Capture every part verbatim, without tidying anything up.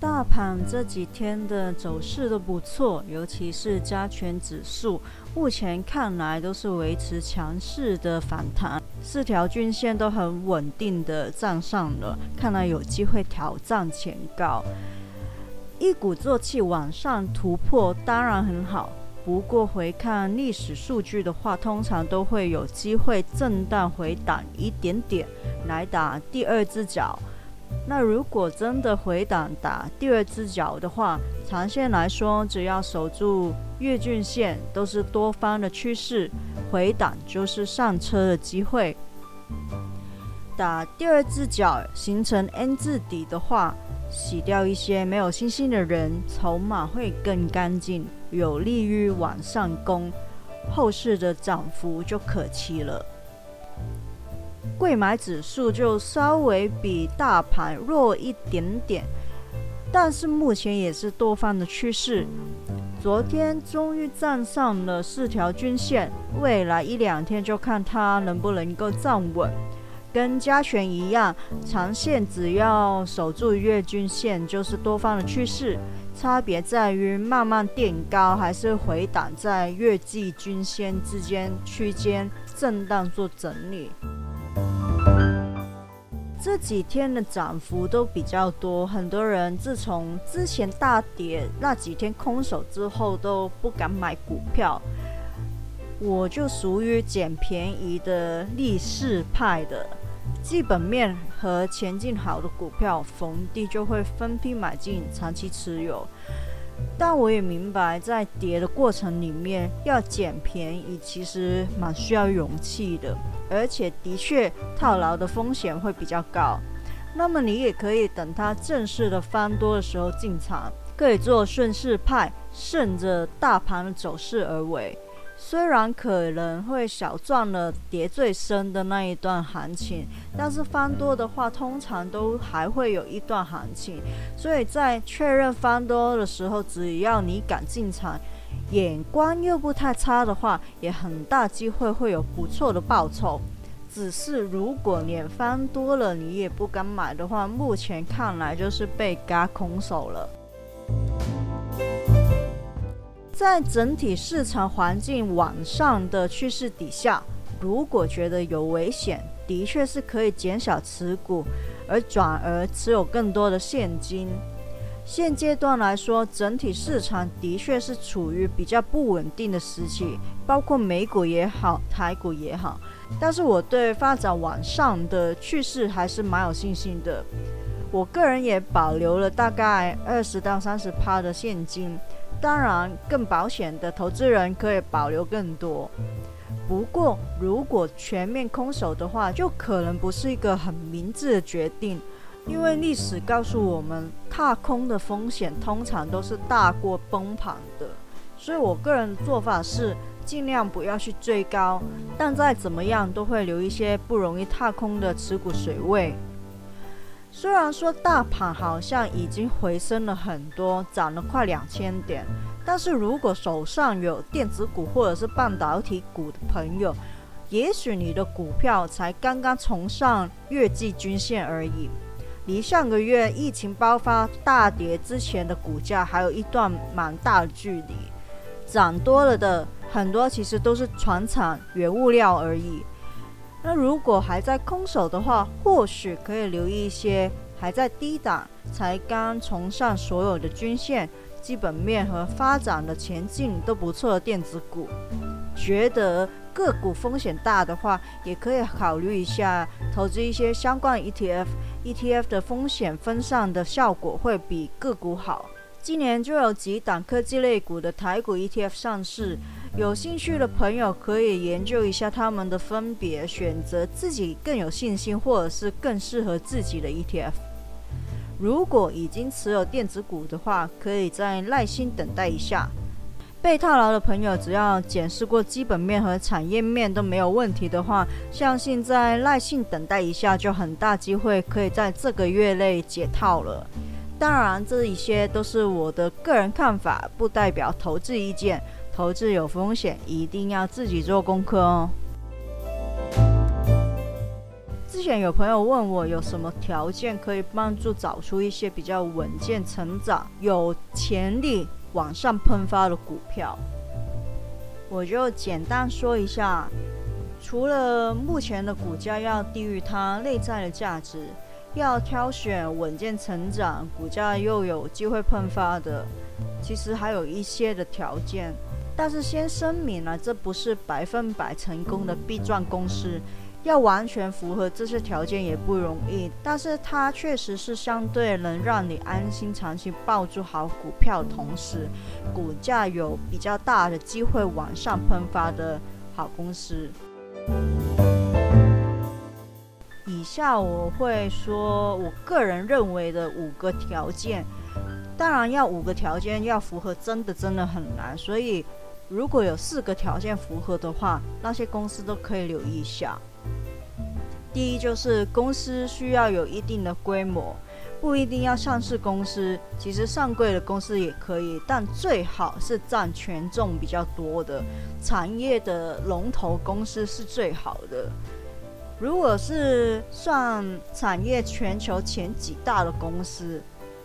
大盘这几天的走势都不错，尤其是加权指数，目前看来都是维持强势的反弹，四条均线都很稳定的站上了，看来有机会挑战前高。一鼓作气往上突破当然很好，不过回看历史数据的话，通常都会有机会震荡回档一点点来打第二只脚。那如果真的回档打第二只脚的话，长线来说只要守住月均线都是多方的趋势，回档就是上车的机会。打第二只脚形成 N 字底的话，洗掉一些没有信心的人，筹码会更干净，有利于往上攻，后市的涨幅就可期了。贵买指数就稍微比大盘弱一点点，但是目前也是多方的趋势，昨天终于站上了四条均线，未来一两天就看它能不能够站稳。跟加权一样，长线只要守住月均线就是多方的趋势，差别在于慢慢垫高还是回档，在月季均线之间区间震荡做整理。这几天的涨幅都比较多，很多人自从之前大跌那几天空手之后都不敢买股票，我就属于捡便宜的逆势派的，基本面和前景好的股票逢低就会分批买进，长期持有。但我也明白在跌的过程里面要捡便宜其实蛮需要勇气的，而且的确套牢的风险会比较高，那么你也可以等它正式的翻多的时候进场，可以做顺势派，顺着大盘的走势而为，虽然可能会小赚了跌最深的那一段行情，但是翻多的话通常都还会有一段行情，所以在确认翻多的时候，只要你敢进场，眼光又不太差的话，也很大机会会有不错的报酬。只是如果连翻多了你也不敢买的话，目前看来就是被嘎空手了。在整体市场环境往上的趋势底下，如果觉得有危险，的确是可以减少持股，而转而持有更多的现金。现阶段来说，整体市场的确是处于比较不稳定的时期，包括美股也好，台股也好，但是我对发展往上的趋势还是蛮有信心的。我个人也保留了大概百分之二十到百分之三十 的现金，当然更保险的投资人可以保留更多，不过如果全面空手的话，就可能不是一个很明智的决定，因为历史告诉我们踏空的风险通常都是大过崩盘的，所以我个人的做法是尽量不要去追高，但再怎么样都会留一些不容易踏空的持股水位。虽然说大盘好像已经回升了很多，涨了快两千点，但是如果手上有电子股或者是半导体股的朋友，也许你的股票才刚刚重上月季均线而已，离上个月疫情爆发大跌之前的股价还有一段蛮大的距离，涨多了的很多其实都是传产原物料而已。那如果还在空手的话，或许可以留意一些还在低档才刚重上所有的均线，基本面和发展的前景都不错的电子股。觉得个股风险大的话，也可以考虑一下投资一些相关 E T F， E T F 的风险分散的效果会比个股好。今年就有几档科技类股的台股 E T F 上市，有兴趣的朋友可以研究一下他们的分别，选择自己更有信心或者是更适合自己的 E T F。 如果已经持有电子股的话，可以再耐心等待一下。被套牢的朋友，只要检视过基本面和产业面都没有问题的话，相信再耐性等待一下，就很大机会可以在这个月内解套了。当然，这一些都是我的个人看法，不代表投资意见。投资有风险，一定要自己做功课哦。之前有朋友问我有什么条件可以帮助找出一些比较稳健成长、有潜力往上喷发的股票，我就简单说一下。除了目前的股价要低于它内在的价值，要挑选稳健成长、股价又有机会喷发的，其实还有一些的条件。但是先声明啊，这不是百分百成功的必赚公式，要完全符合这些条件也不容易，但是它确实是相对能让你安心长期抱住好股票，同时股价有比较大的机会往上喷发的好公司。以下我会说我个人认为的五个条件，当然要五个条件要符合真的真的很难，所以如果有四个条件符合的话，那些公司都可以留意一下。第一，就是公司需要有一定的规模，不一定要上市公司，其实上柜的公司也可以，但最好是占权重比较多的，产业的龙头公司是最好的。如果是算产业全球前几大的公司，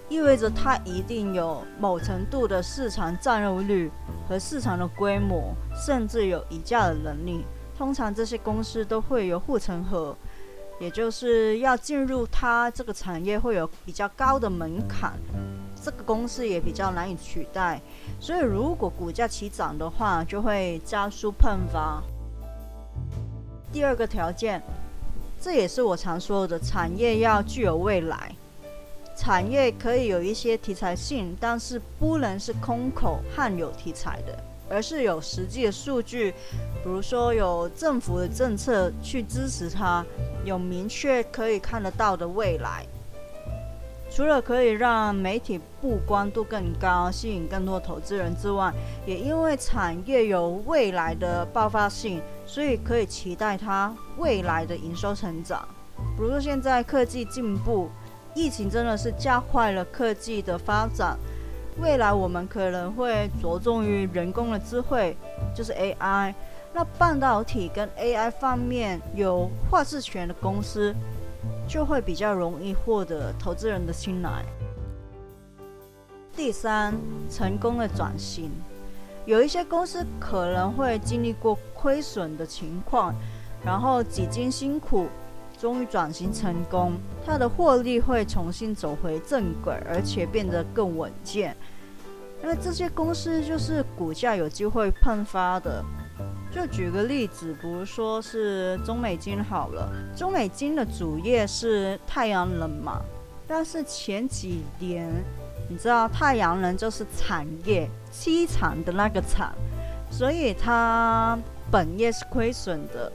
意味着它一定有某程度的市场占有率和市场的规模，甚至有议价的能力。通常这些公司都会有护城河，也就是要进入它这个产业会有比较高的门槛，这个公司也比较难以取代，所以如果股价起涨的话，就会加速喷发。第二个条件，这也是我常说的，产业要具有未来。产业可以有一些题材性，但是不能是空口和有题材的，而是有实际的数据，比如说有政府的政策去支持它，有明确可以看得到的未来。除了可以让媒体曝光度更高，吸引更多投资人之外，也因为产业有未来的爆发性，所以可以期待它未来的营收成长。比如说现在科技进步，疫情真的是加快了科技的发展，未来我们可能会着重于人工的智慧，就是 A I。 那半导体跟 A I 方面有话事权的公司，就会比较容易获得投资人的青睐。第三，成功的转型。有一些公司可能会经历过亏损的情况，然后几经辛苦终于转型成功，它的获利会重新走回正轨，而且变得更稳健。因为这些公司就是股价有机会喷发的。就举个例子，比如说是中美金好了，中美金的主业是太阳能嘛，但是前几年你知道太阳能就是产业七厂的那个厂，所以它本业是亏损的，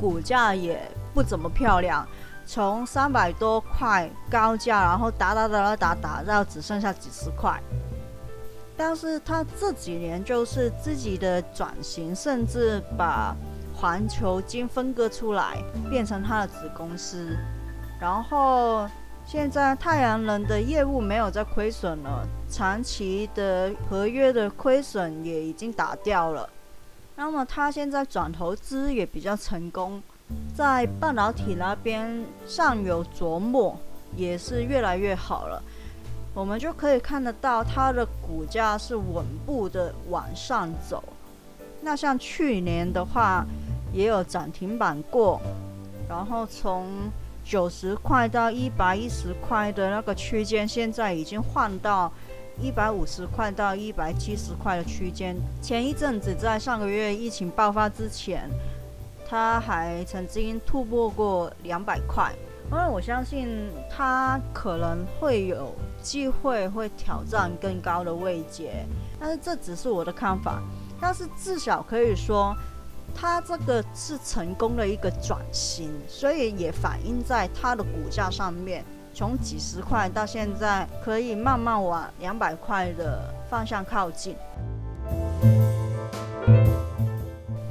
股价也不怎么漂亮，从三百多块高价，然后打打打打打打到只剩下几十块。但是他这几年就是自己的转型，甚至把环球金分割出来，变成他的子公司。然后现在太阳能的业务没有再亏损了，长期的合约的亏损也已经打掉了。那么他现在转投资也比较成功。在半导体那边上游琢磨也是越来越好了，我们就可以看得到它的股价是稳步的往上走。那像去年的话也有涨停板过，然后从九十块到一百一十块的那个区间，现在已经换到一百五十块到一百七十块的区间。前一阵子在上个月疫情爆发之前，他还曾经突破过两百块，因为我相信他可能会有机会会挑战更高的位阶，但是这只是我的看法。但是至少可以说它这个是成功的一个转型，所以也反映在它的股价上面，从几十块到现在可以慢慢往两百块的方向靠近。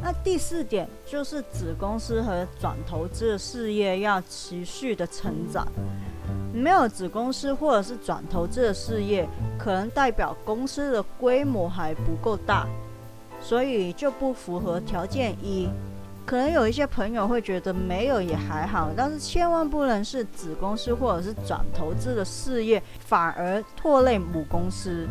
那第四点就是子公司和转投资的事业要持续的成长，没有子公司或者是转投资的事业，可能代表公司的规模还不够大，所以就不符合条件一。可能有一些朋友会觉得没有也还好，但是千万不能是子公司或者是转投资的事业反而拖累母公司。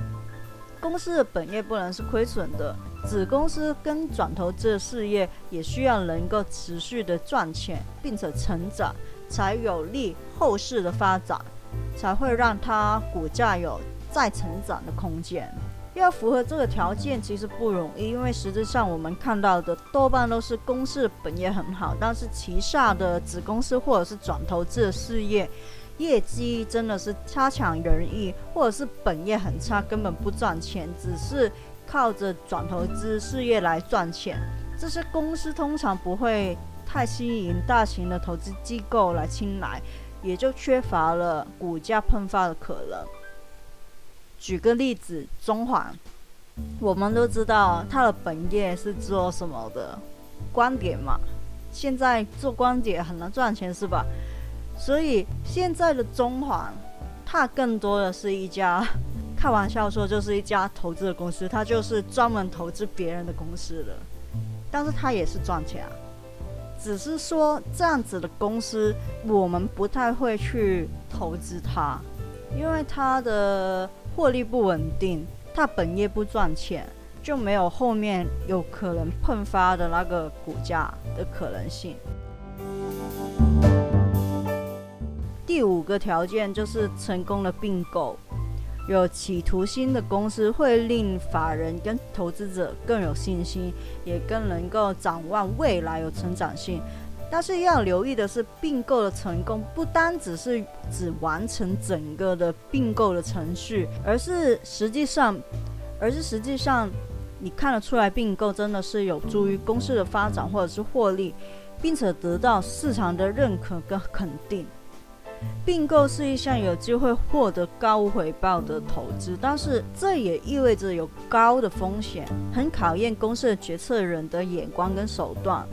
公司的本业不能是亏损的，子公司跟转投资的事业也需要能够持续的赚钱并且成长，才有利后世的发展，才会让它股价有再成长的空间。要符合这个条件其实不容易，因为实质上我们看到的多半都是公司本业很好，但是旗下的子公司或者是转投资的事业业绩真的是差强人意，或者是本业很差根本不赚钱，只是靠着转投资事业来赚钱。这些公司通常不会太吸引大型的投资机构来青睐，也就缺乏了股价喷发的可能。举个例子，中环，我们都知道它的本业是做什么的，光碟嘛，现在做光碟很难赚钱是吧？所以现在的中环，它更多的是一家，开玩笑说就是一家投资的公司，它就是专门投资别人的公司了，但是它也是赚钱啊，只是说这样子的公司我们不太会去投资它，因为它的获利不稳定，它本业不赚钱，就没有后面有可能喷发的那个股价的可能性。第五个条件就是成功的并购，有企图心的公司会令法人跟投资者更有信心，也更能够展望未来有成长性。但是要留意的是，并购的成功不单只是只完成整个的并购的程序，而是实际上，而是实际上你看得出来并购真的是有助于公司的发展或者是获利，并且得到市场的认可跟肯定。并购是一项有机会获得高回报的投资，但是这也意味着有高的风险，很考验公司的决策人的眼光跟手段。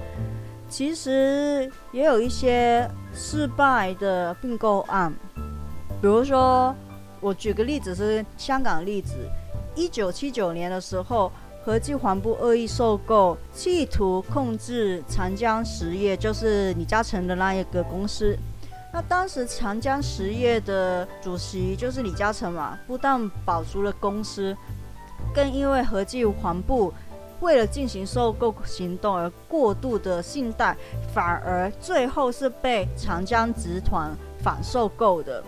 其实也有一些失败的并购案，比如说我举个例子是香港例子，一九七九年的时候，和记黄埔恶意收购，企图控制长江实业，就是李嘉诚的那一个公司。那当时长江实业的主席就是李嘉诚嘛，不但保住了公司，更因为和记黄埔为了进行收购行动而过度的信贷，反而最后是被长江集团反收购的。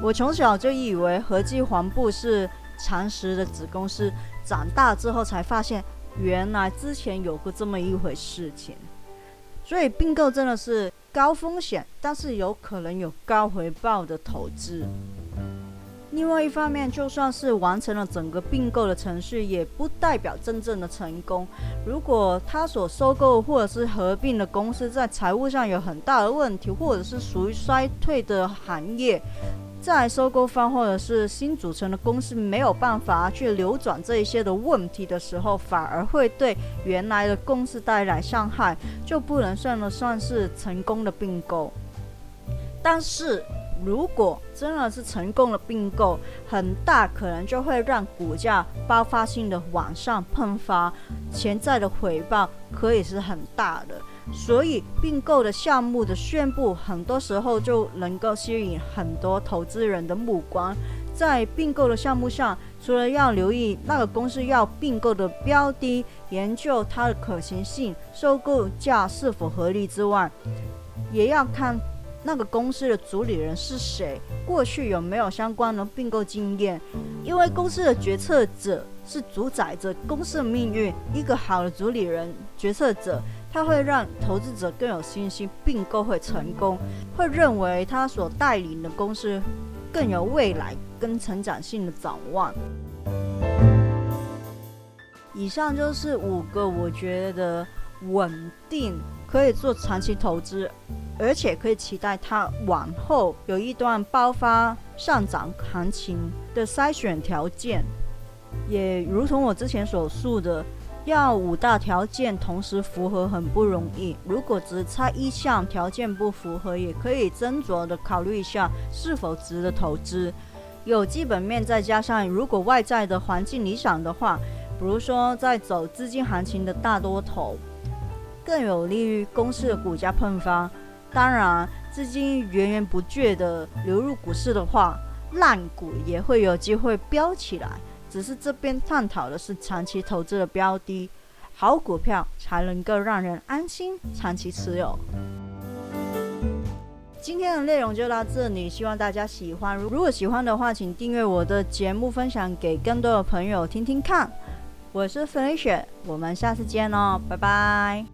我从小就以为和记黄埔是长实的子公司，长大之后才发现原来之前有过这么一回事情。所以并购真的是高风险但是有可能有高回报的投资。另外一方面，就算是完成了整个并购的程序，也不代表真正的成功。如果他所收购或者是合并的公司在财务上有很大的问题，或者是属于衰退的行业，在收购方或者是新组成的公司没有办法去扭转这一些的问题的时候，反而会对原来的公司带来伤害，就不能算得算是成功的并购。但是如果真的是成功的并购，很大可能就会让股价爆发性的往上喷发，潜在的回报可以是很大的。所以并购的项目的宣布，很多时候就能够吸引很多投资人的目光。在并购的项目上，除了要留意那个公司要并购的标的，研究它的可行性、收购价是否合理之外，也要看那个公司的主理人是谁，过去有没有相关的并购经验。因为公司的决策者是主宰着公司的命运，一个好的主理人、决策者，他会让投资者更有信心并购会成功，会认为他所带领的公司更有未来跟成长性的展望。以上就是五个我觉得稳定可以做长期投资，而且可以期待它往后有一段爆发上涨行情的筛选条件。也如同我之前所述的，要五大条件同时符合很不容易，如果只差一项条件不符合，也可以斟酌的考虑一下是否值得投资。有基本面再加上如果外在的环境理想的话，比如说在走资金行情的大多头，更有利于公司的股价喷发。当然资金源源不绝的流入股市的话，烂股也会有机会飙起来，只是这边探讨的是长期投资的标的，好股票才能够让人安心长期持有。今天的内容就到这里，希望大家喜欢。如果喜欢的话，请订阅我的节目，分享给更多的朋友听听看。我是 Felicia， 我们下次见哦，拜拜。